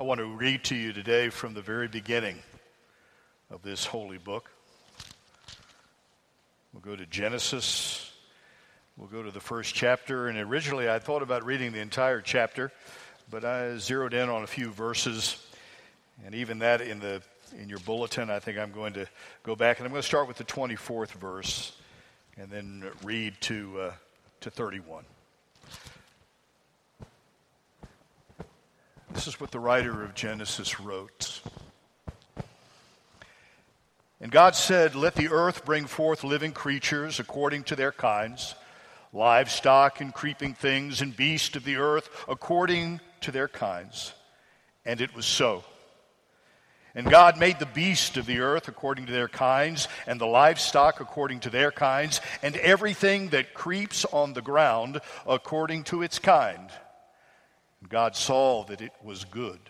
I want to read to you today from the very beginning of this holy book. We'll go to Genesis. We'll go to the first chapter. And originally I thought about reading the entire chapter, but I zeroed in on a few verses. And even that in your bulletin, I think I'm going to go back. And I'm going to start with the 24th verse and then read to 31. This is what the writer of Genesis wrote. And God said, "Let the earth bring forth living creatures according to their kinds, livestock and creeping things and beasts of the earth according to their kinds." And it was so. And God made the beasts of the earth according to their kinds, and the livestock according to their kinds, and everything that creeps on the ground according to its kind. And God saw that it was good.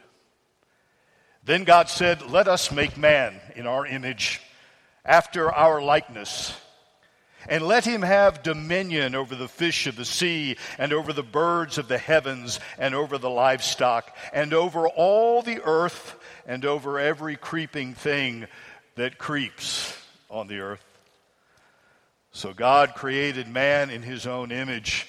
Then God said, "Let us make man in our image, after our likeness, and let him have dominion over the fish of the sea, and over the birds of the heavens, and over the livestock, and over all the earth, and over every creeping thing that creeps on the earth." So God created man in his own image.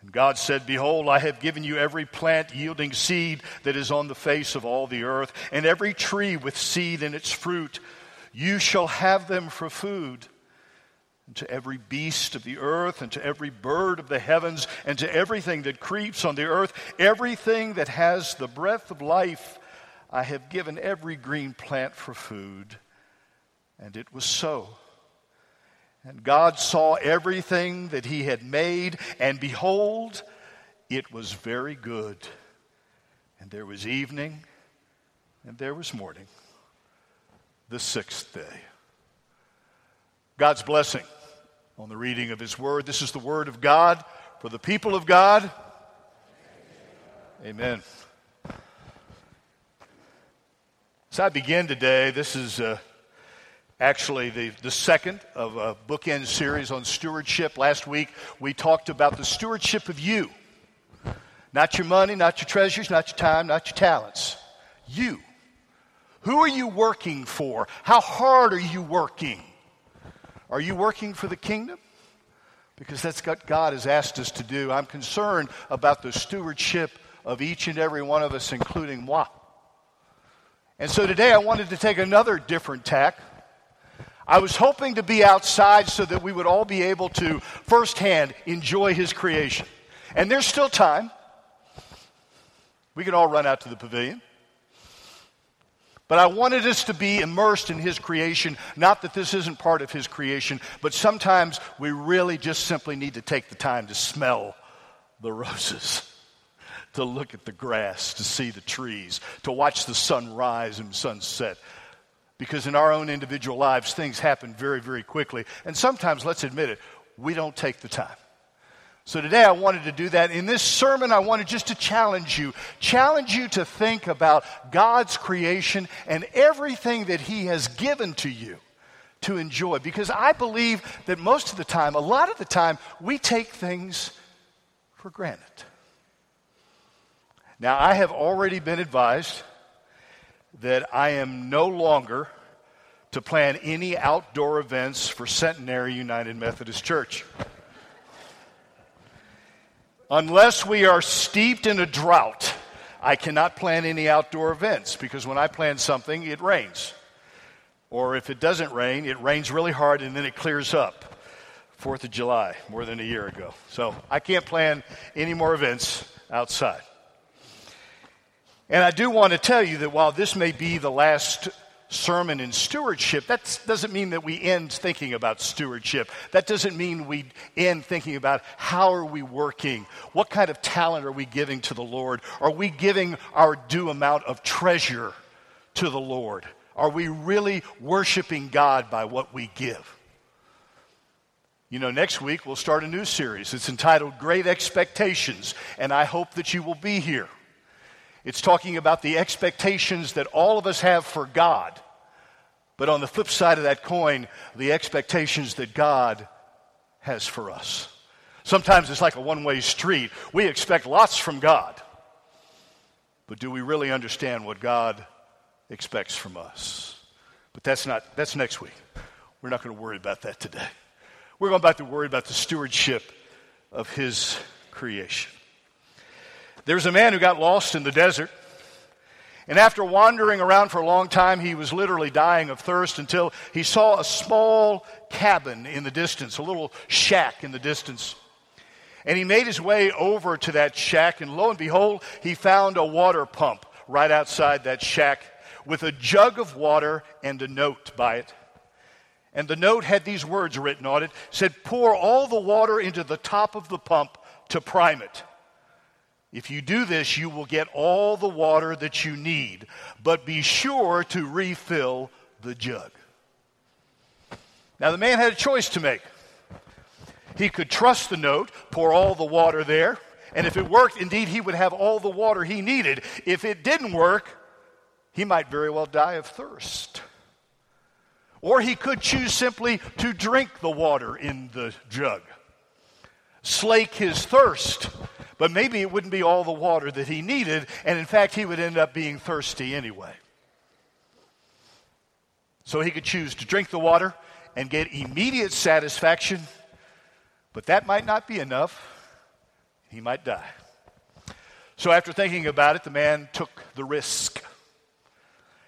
And God said, "Behold, I have given you every plant yielding seed that is on the face of all the earth, and every tree with seed in its fruit. You shall have them for food. And to every beast of the earth, and to every bird of the heavens, and to everything that creeps on the earth, everything that has the breath of life, I have given every green plant for food." And it was so. And God saw everything that he had made, and behold, it was very good. And there was evening, and there was morning, the sixth day. God's blessing on the reading of his word. This is the word of God for the people of God. Amen. As I begin today, this is actually the second of a bookend series on stewardship. Last week we talked about the stewardship of you. Not your money, not your treasures, not your time, not your talents. You. Who are you working for? How hard are you working? Are you working for the kingdom? Because that's what God has asked us to do. I'm concerned about the stewardship of each and every one of us, including moi. And so today I wanted to take another different tack. I was hoping to be outside so that we would all be able to firsthand enjoy his creation. And there's still time. We can all run out to the pavilion. But I wanted us to be immersed in his creation. Not that this isn't part of his creation, but sometimes we really just simply need to take the time to smell the roses, to look at the grass, to see the trees, to watch the sun rise and sunset. Because in our own individual lives, things happen very, very quickly. And sometimes, let's admit it, we don't take the time. So today I wanted to do that. In this sermon, I wanted just to challenge you to think about God's creation and everything that he has given to you to enjoy. Because I believe that most of the time, a lot of the time, we take things for granted. Now, I have already been advised that I am no longer to plan any outdoor events for Centenary United Methodist Church. Unless we are steeped in a drought, I cannot plan any outdoor events, because when I plan something, it rains. Or if it doesn't rain, it rains really hard and then it clears up. 4th of July, more than a year ago. So I can't plan any more events outside. And I do want to tell you that while this may be the last sermon in stewardship, that doesn't mean that we end thinking about stewardship. That doesn't mean we end thinking about how are we working? What kind of talent are we giving to the Lord? Are we giving our due amount of treasure to the Lord? Are we really worshiping God by what we give? You know, next week we'll start a new series. It's entitled Great Expectations, and I hope that you will be here. It's talking about the expectations that all of us have for God, but on the flip side of that coin, the expectations that God has for us. Sometimes it's like a one-way street. We expect lots from God, but do we really understand what God expects from us? But that's next week. We're not going to worry about that today. We're going about to worry about the stewardship of his creation. There's a man who got lost in the desert, and after wandering around for a long time, he was literally dying of thirst until he saw a small cabin in the distance, a little shack in the distance. And he made his way over to that shack, and lo and behold, he found a water pump right outside that shack with a jug of water and a note by it. And the note had these words written on it. It said, "Pour all the water into the top of the pump to prime it. If you do this, you will get all the water that you need, but be sure to refill the jug." Now, the man had a choice to make. He could trust the note, pour all the water there, and if it worked, indeed, he would have all the water he needed. If it didn't work, he might very well die of thirst. Or he could choose simply to drink the water in the jug, slake his thirst, but maybe it wouldn't be all the water that he needed, and in fact, he would end up being thirsty anyway. So he could choose to drink the water and get immediate satisfaction, but that might not be enough. He might die. So after thinking about it, the man took the risk.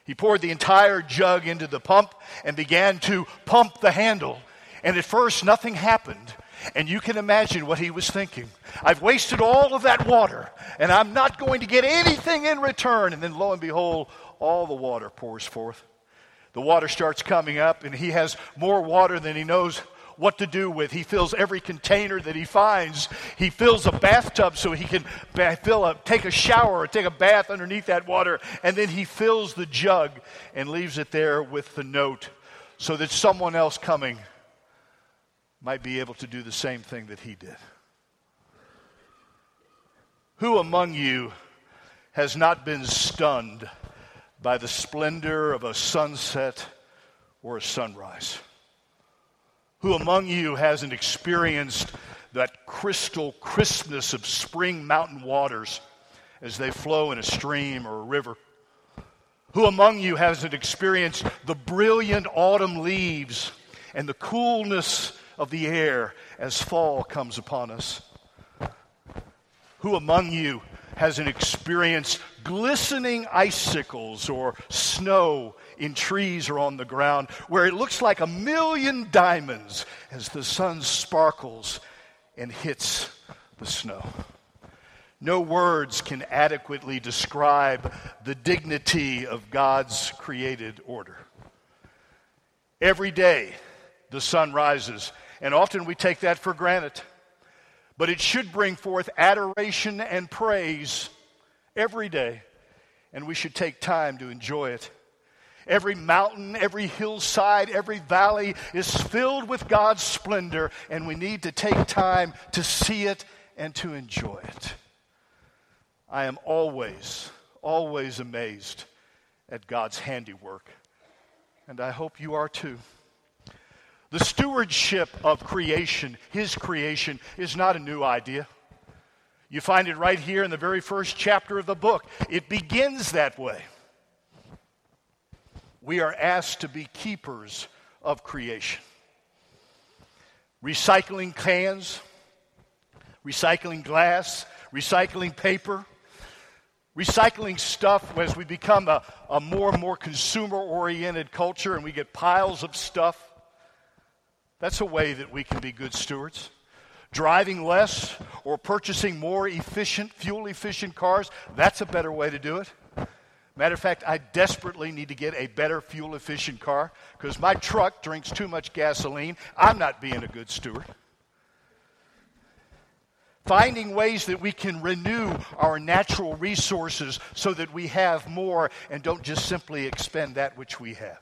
He poured the entire jug into the pump and began to pump the handle, and at first, nothing happened. And you can imagine what he was thinking. I've wasted all of that water, and I'm not going to get anything in return. And then lo and behold, all the water pours forth. The water starts coming up, and he has more water than he knows what to do with. He fills every container that he finds. He fills a bathtub so he can take a shower or take a bath underneath that water. And then he fills the jug and leaves it there with the note so that someone else coming might be able to do the same thing that he did. Who among you has not been stunned by the splendor of a sunset or a sunrise? Who among you hasn't experienced that crystal crispness of spring mountain waters as they flow in a stream or a river? Who among you hasn't experienced the brilliant autumn leaves and the coolness of the air as fall comes upon us? Who among you hasn't experienced glistening icicles or snow in trees or on the ground where it looks like a million diamonds as the sun sparkles and hits the snow? No words can adequately describe the dignity of God's created order. Every day the sun rises, and often we take that for granted. But it should bring forth adoration and praise every day, and we should take time to enjoy it. Every mountain, every hillside, every valley is filled with God's splendor, and we need to take time to see it and to enjoy it. I am always, always amazed at God's handiwork, and I hope you are too. The stewardship of creation, his creation, is not a new idea. You find it right here in the very first chapter of the book. It begins that way. We are asked to be keepers of creation. Recycling cans, recycling glass, recycling paper, recycling stuff. As we become a more and more consumer-oriented culture and we get piles of stuff, that's a way that we can be good stewards. Driving less or purchasing more efficient, fuel-efficient cars, that's a better way to do it. Matter of fact, I desperately need to get a better fuel-efficient car because my truck drinks too much gasoline. I'm not being a good steward. Finding ways that we can renew our natural resources so that we have more and don't just simply expend that which we have.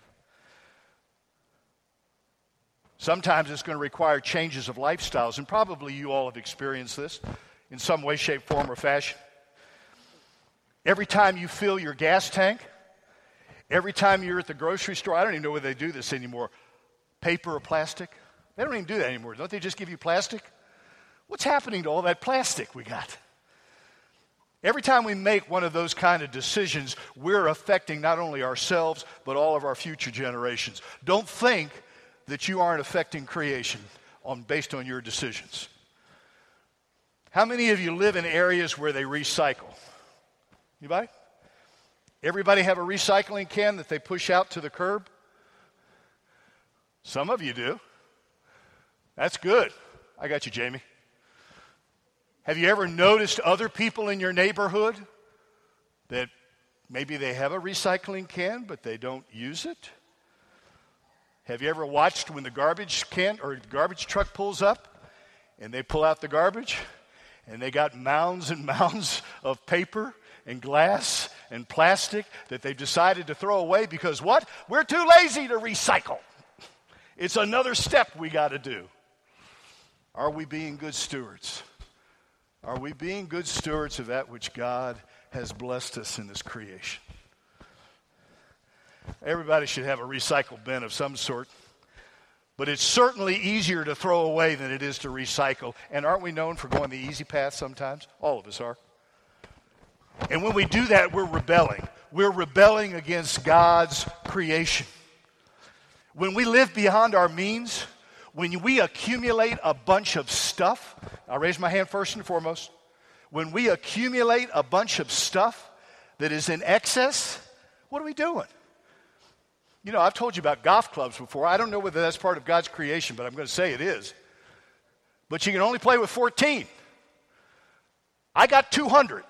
Sometimes it's going to require changes of lifestyles, and probably you all have experienced this in some way, shape, form, or fashion. Every time you fill your gas tank, every time you're at the grocery store, I don't even know whether they do this anymore, paper or plastic. They don't even do that anymore. Don't they just give you plastic? What's happening to all that plastic we got? Every time we make one of those kind of decisions, we're affecting not only ourselves, but all of our future generations. Don't think that you aren't affecting creation based on your decisions. How many of you live in areas where they recycle? Anybody? Everybody have a recycling can that they push out to the curb? Some of you do. That's good. I got you, Jamie. Have you ever noticed other people in your neighborhood that maybe they have a recycling can, but they don't use it? Have you ever watched when the garbage can or garbage truck pulls up and they pull out the garbage and they got mounds and mounds of paper and glass and plastic that they've decided to throw away because what? We're too lazy to recycle. It's another step we got to do. Are we being good stewards? Are we being good stewards of that which God has blessed us in His creation? Everybody should have a recycle bin of some sort, but it's certainly easier to throw away than it is to recycle. And aren't we known for going the easy path sometimes? All of us are. And when we do that, we're rebelling. We're rebelling against God's creation. When we live beyond our means, when we accumulate a bunch of stuff, I'll raise my hand first and foremost. When we accumulate a bunch of stuff that is in excess, what are we doing? You know, I've told you about golf clubs before. I don't know whether that's part of God's creation, but I'm going to say it is. But you can only play with 14. I got 200.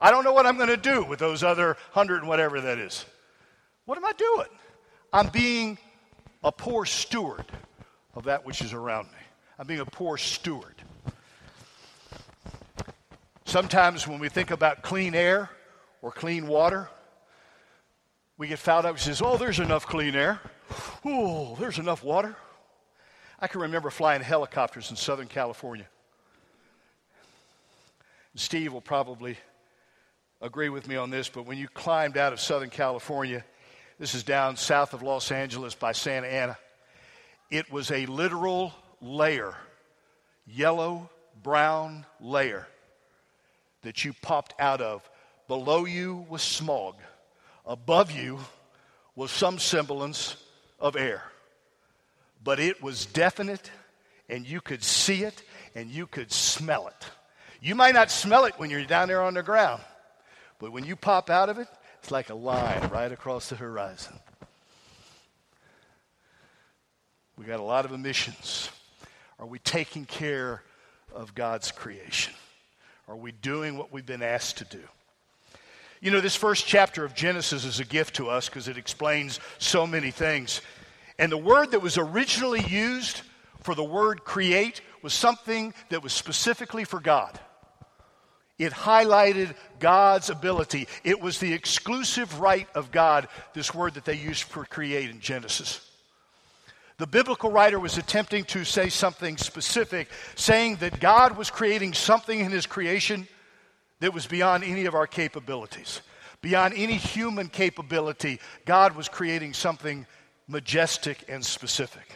I don't know what I'm going to do with those other 100 and whatever that is. What am I doing? I'm being a poor steward of that which is around me. I'm being a poor steward. Sometimes when we think about clean air or clean water, we get fouled up and says, oh, there's enough clean air. Oh, there's enough water. I can remember flying helicopters in Southern California. Steve will probably agree with me on this, but when you climbed out of Southern California, this is down south of Los Angeles by Santa Ana, it was a literal layer, yellow, brown layer that you popped out of. Below you was smog. Above you was some semblance of air. But it was definite, and you could see it, and you could smell it. You might not smell it when you're down there on the ground, but when you pop out of it, it's like a line right across the horizon. We got a lot of emissions. Are we taking care of God's creation? Are we doing what we've been asked to do? You know, this first chapter of Genesis is a gift to us because it explains so many things. And the word that was originally used for the word create was something that was specifically for God. It highlighted God's ability. It was the exclusive right of God, this word that they used for create in Genesis. The biblical writer was attempting to say something specific, saying that God was creating something in His creation that was beyond any of our capabilities. Beyond any human capability, God was creating something majestic and specific.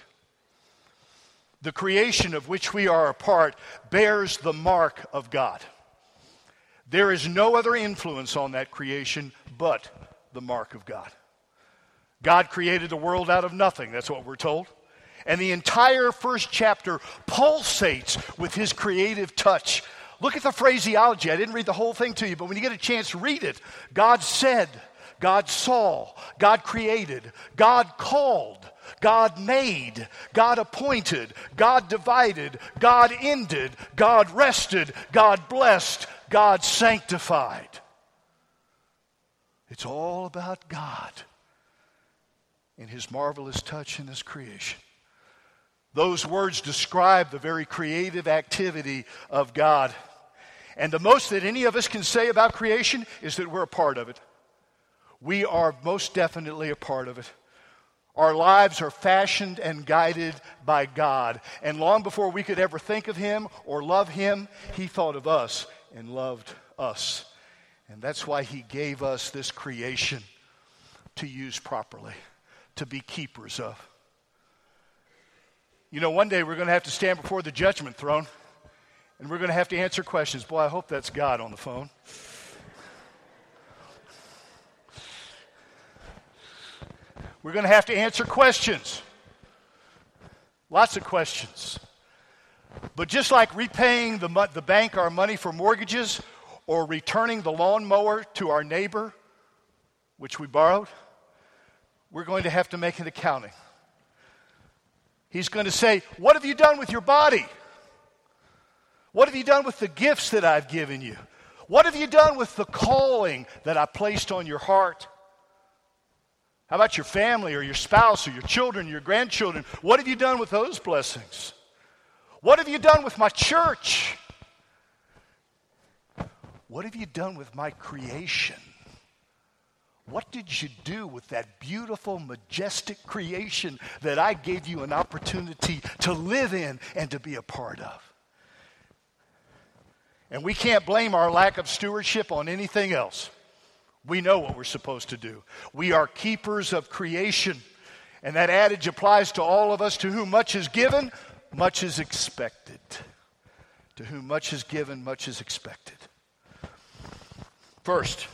The creation of which we are a part bears the mark of God. There is no other influence on that creation but the mark of God. God created the world out of nothing, that's what we're told. And the entire first chapter pulsates with His creative touch. Look at the phraseology. I didn't read the whole thing to you, but when you get a chance, read it. God said, God saw, God created, God called, God made, God appointed, God divided, God ended, God rested, God blessed, God sanctified. It's all about God and His marvelous touch in His creation. Those words describe the very creative activity of God. And the most that any of us can say about creation is that we're a part of it. We are most definitely a part of it. Our lives are fashioned and guided by God. And long before we could ever think of Him or love Him, He thought of us and loved us. And that's why He gave us this creation to use properly, to be keepers of. You know, one day we're going to have to stand before the judgment throne, and we're going to have to answer questions. Boy, I hope that's God on the phone. We're going to have to answer questions. Lots of questions. But just like repaying the bank our money for mortgages, or returning the lawnmower to our neighbor, which we borrowed, we're going to have to make an accounting. He's going to say, what have you done with your body? What have you done with the gifts that I've given you? What have you done with the calling that I placed on your heart? How about your family or your spouse or your children, your grandchildren? What have you done with those blessings? What have you done with my church? What have you done with my creation? What did you do with that beautiful, majestic creation that I gave you an opportunity to live in and to be a part of? And we can't blame our lack of stewardship on anything else. We know what we're supposed to do. We are keepers of creation. And that adage applies to all of us. To whom much is given, much is expected. To whom much is given, much is expected. First,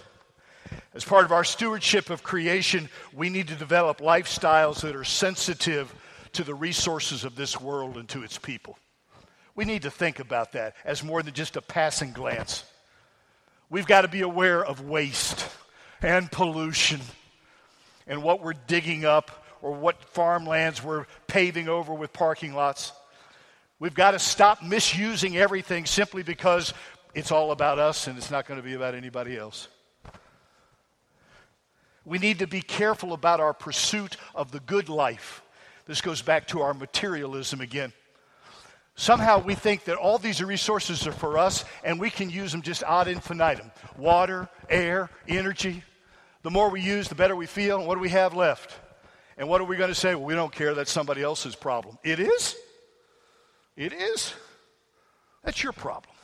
as part of our stewardship of creation, we need to develop lifestyles that are sensitive to the resources of this world and to its people. We need to think about that as more than just a passing glance. We've got to be aware of waste and pollution and what we're digging up or what farmlands we're paving over with parking lots. We've got to stop misusing everything simply because it's all about us and it's not going to be about anybody else. We need to be careful about our pursuit of the good life. This goes back to our materialism again. Somehow we think that all these resources are for us and we can use them just ad infinitum. Water, air, energy. The more we use, the better we feel. And what do we have left? And what are we going to say? Well, we don't care. That's somebody else's problem. It is. It is. That's your problem.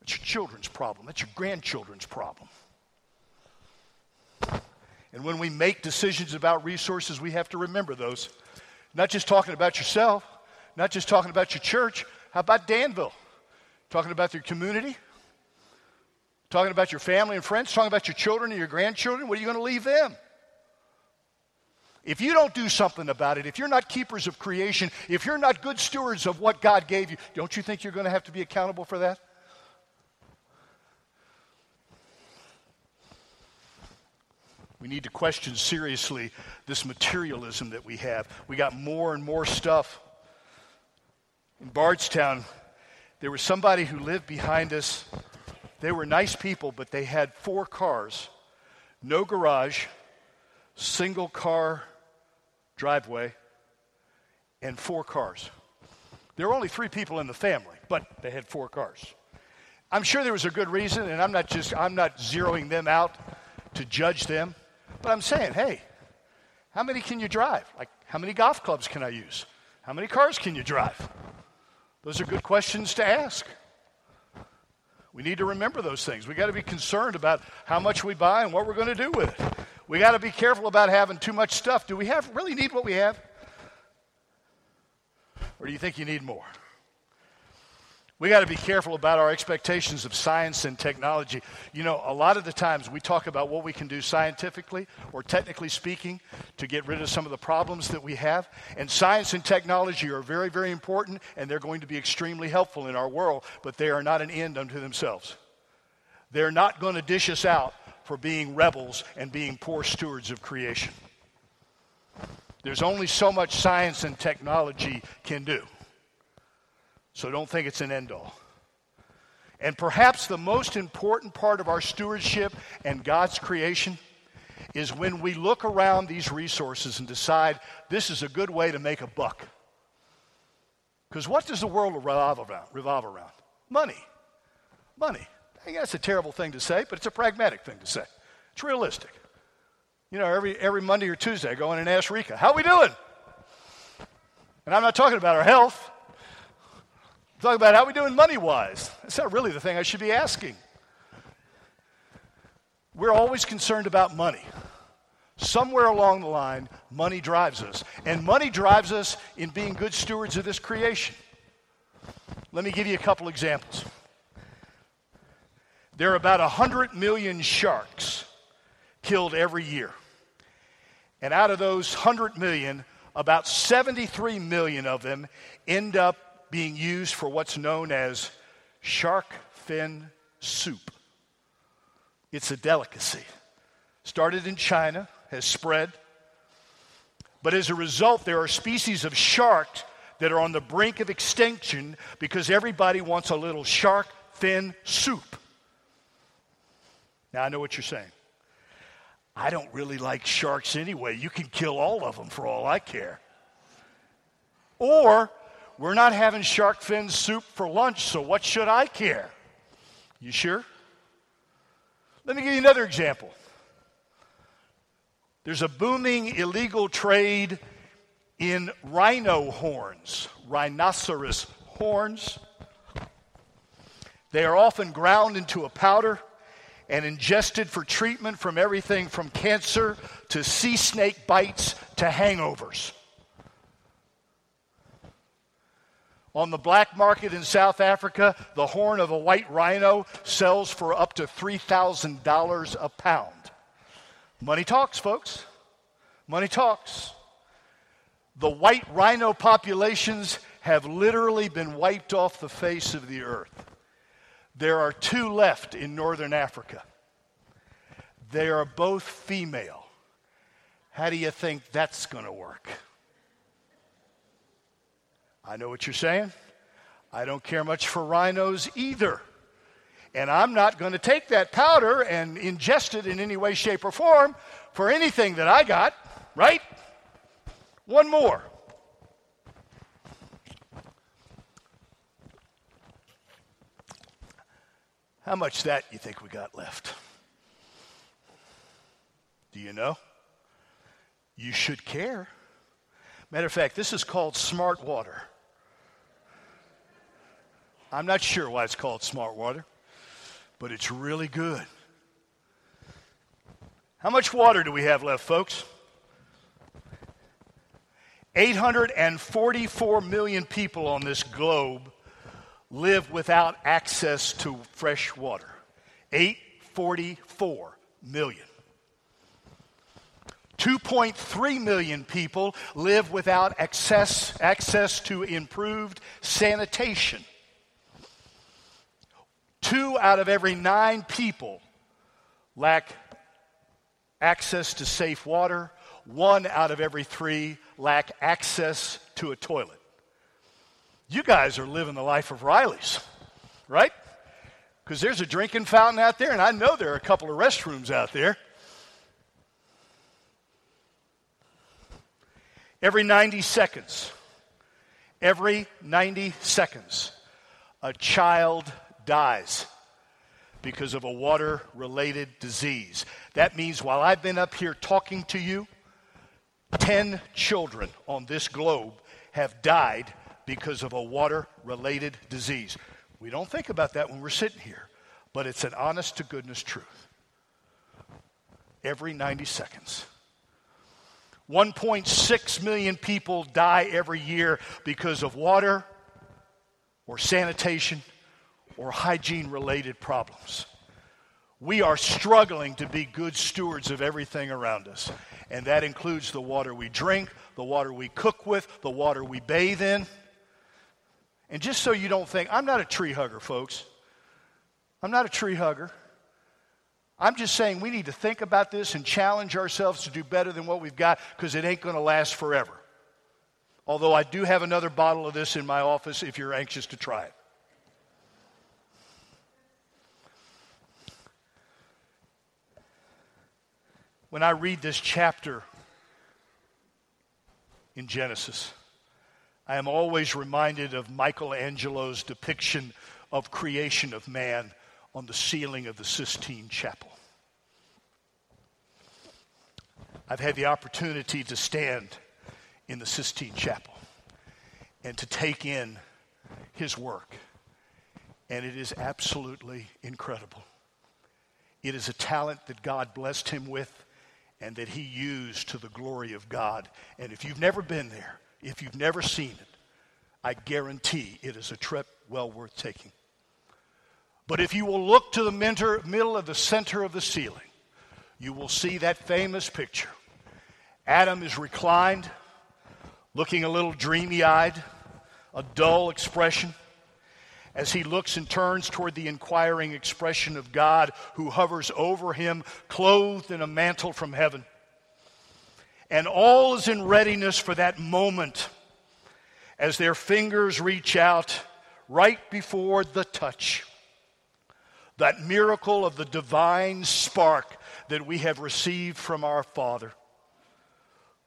That's your children's problem. That's your grandchildren's problem. And when we make decisions about resources, we have to remember those. Not just talking about yourself, not just talking about your church. How about Danville? Talking about your community? Talking about your family and friends? Talking about your children and your grandchildren? What are you going to leave them? If you don't do something about it, if you're not keepers of creation, if you're not good stewards of what God gave you, don't you think you're going to have to be accountable for that? We need to question seriously this materialism that we have. We got more and more stuff. In Bardstown, there was somebody who lived behind us. They were nice people, but they had 4 cars, no garage, single car driveway, and 4 cars. There were only 3 people in the family, but they had 4 cars. I'm sure there was a good reason, and I'm not zeroing them out to judge them. But I'm saying, hey, how many can you drive? Like, how many golf clubs can I use? How many cars can you drive? Those are good questions to ask. We need to remember those things. We got to be concerned about how much we buy and what we're going to do with it. We got to be careful about having too much stuff. Do we really need what we have? Or do you think you need more? We got to be careful about our expectations of science and technology. You know, a lot of the times we talk about what we can do scientifically or technically speaking to get rid of some of the problems that we have. And science and technology are very, very important, and they're going to be extremely helpful in our world, but they are not an end unto themselves. They're not going to dish us out for being rebels and being poor stewards of creation. There's only so much science and technology can do. So don't think it's an end-all. And perhaps the most important part of our stewardship and God's creation is when we look around these resources and decide this is a good way to make a buck. Because what does the world revolve around? Money. money. I guess that's a terrible thing to say, but it's a pragmatic thing to say. It's realistic. You know, every Monday or Tuesday I go in and ask Rika, how we doing? And I'm not talking about our health. I'm talking about how we doing money-wise. That's not really the thing I should be asking. We're always concerned about money. Somewhere along the line, money drives us. And money drives us in being good stewards of this creation. Let me give you a couple examples. There are about 100 million sharks killed every year. And out of those 100 million, about 73 million of them end up being used for what's known as shark fin soup. It's a delicacy. Started in China, has spread. But as a result, there are species of sharks that are on the brink of extinction because everybody wants a little shark fin soup. Now, I know what you're saying. I don't really like sharks anyway. You can kill all of them for all I care. Or, we're not having shark fin soup for lunch, so what should I care? You sure? Let me give you another example. There's a booming illegal trade in rhino horns, rhinoceros horns. They are often ground into a powder and ingested for treatment from everything from cancer to sea snake bites to hangovers. On the black market in South Africa, the horn of a white rhino sells for up to $3,000 a pound. Money talks, folks. Money talks. The white rhino populations have literally been wiped off the face of the earth. There are two left in northern Africa. They are both female. How do you think that's going to work? I know what you're saying. I don't care much for rhinos either. And I'm not going to take that powder and ingest it in any way, shape, or form for anything that I got, right? One more. How much that you think we got left? Do you know? You should care. Matter of fact, this is called smart water. I'm not sure why it's called smart water, but it's really good. How much water do we have left, folks? 844 million people on this globe live without access to fresh water. 844 million. 2.3 million people live without access to improved sanitation. 2 out of every 9 people lack access to safe water. 1 out of every 3 lack access to a toilet. You guys are living the life of Riley's, right? Because there's a drinking fountain out there, and I know there are a couple of restrooms out there. Every 90 seconds, a child dies because of a water-related disease. That means while I've been up here talking to you, 10 children on this globe have died because of a water-related disease. We don't think about that when we're sitting here, but it's an honest-to-goodness truth. Every 90 seconds. 1.6 million people die every year because of water or sanitation or hygiene-related problems. We are struggling to be good stewards of everything around us, and that includes the water we drink, the water we cook with, the water we bathe in. And just so you don't think, I'm not a tree hugger, folks. I'm not a tree hugger. I'm just saying we need to think about this and challenge ourselves to do better than what we've got because it ain't going to last forever. Although I do have another bottle of this in my office if you're anxious to try it. When I read this chapter in Genesis, I am always reminded of Michelangelo's depiction of creation of man on the ceiling of the Sistine Chapel. I've had the opportunity to stand in the Sistine Chapel and to take in his work, and it is absolutely incredible. It is a talent that God blessed him with and that he used to the glory of God. And if you've never been there, if you've never seen it, I guarantee it is a trip well worth taking. But if you will look to the middle of the center of the ceiling, you will see that famous picture. Adam is reclined, looking a little dreamy-eyed, a dull expression, as he looks and turns toward the inquiring expression of God who hovers over him, clothed in a mantle from heaven. And all is in readiness for that moment as their fingers reach out right before the touch. That miracle of the divine spark that we have received from our Father,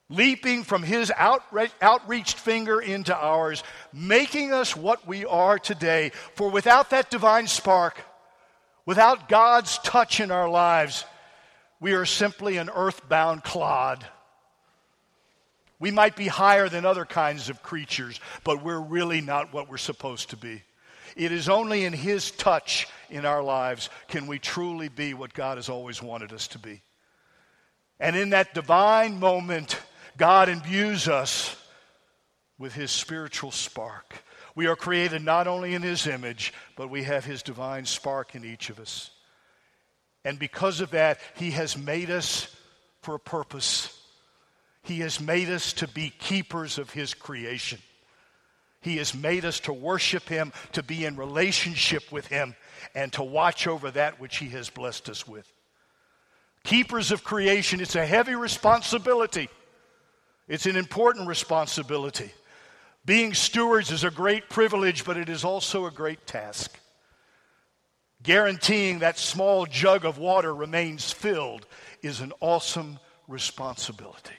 leaping from his outreached finger into ours, making us what we are today. For without that divine spark, without God's touch in our lives, we are simply an earthbound clod. We might be higher than other kinds of creatures, but we're really not what we're supposed to be. It is only in his touch in our lives can we truly be what God has always wanted us to be. And in that divine moment, God imbues us with his spiritual spark. We are created not only in his image, but we have his divine spark in each of us. And because of that, he has made us for a purpose. He has made us to be keepers of his creation. He has made us to worship him, to be in relationship with him, and to watch over that which he has blessed us with. Keepers of creation, it's a heavy responsibility. It's an important responsibility. Being stewards is a great privilege, but it is also a great task. Guaranteeing that small jug of water remains filled is an awesome responsibility.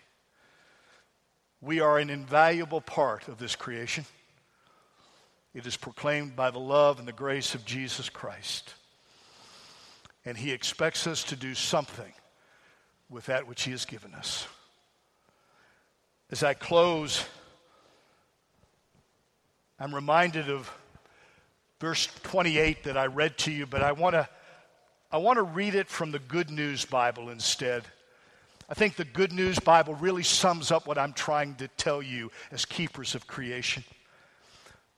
We are an invaluable part of this creation. It is proclaimed by the love and the grace of Jesus Christ. And he expects us to do something with that which he has given us. As I close, I'm reminded of verse 28 that I read to you, but I want to read it from the Good News Bible instead. I think the Good News Bible really sums up what I'm trying to tell you as keepers of creation,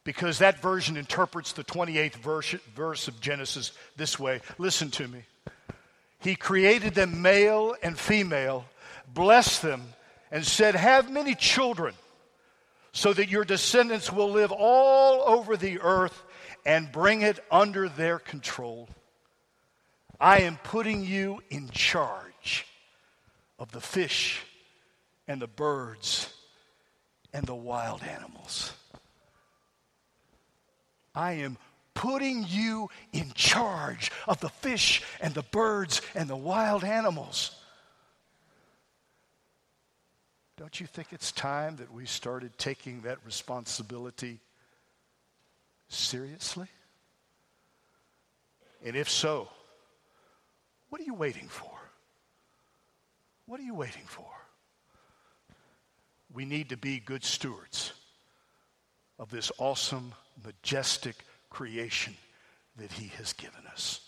because that version interprets the 28th verse of Genesis this way. Listen to me. He created them male and female, blessed them, and said, "Have many children, so that your descendants will live all over the earth and bring it under their control. I am putting you in charge of the fish and the birds and the wild animals." I am putting you in charge of the fish and the birds and the wild animals. Don't you think it's time that we started taking that responsibility seriously? And if so, what are you waiting for? What are you waiting for? We need to be good stewards of this awesome, majestic creation that he has given us.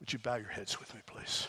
Would you bow your heads with me, please?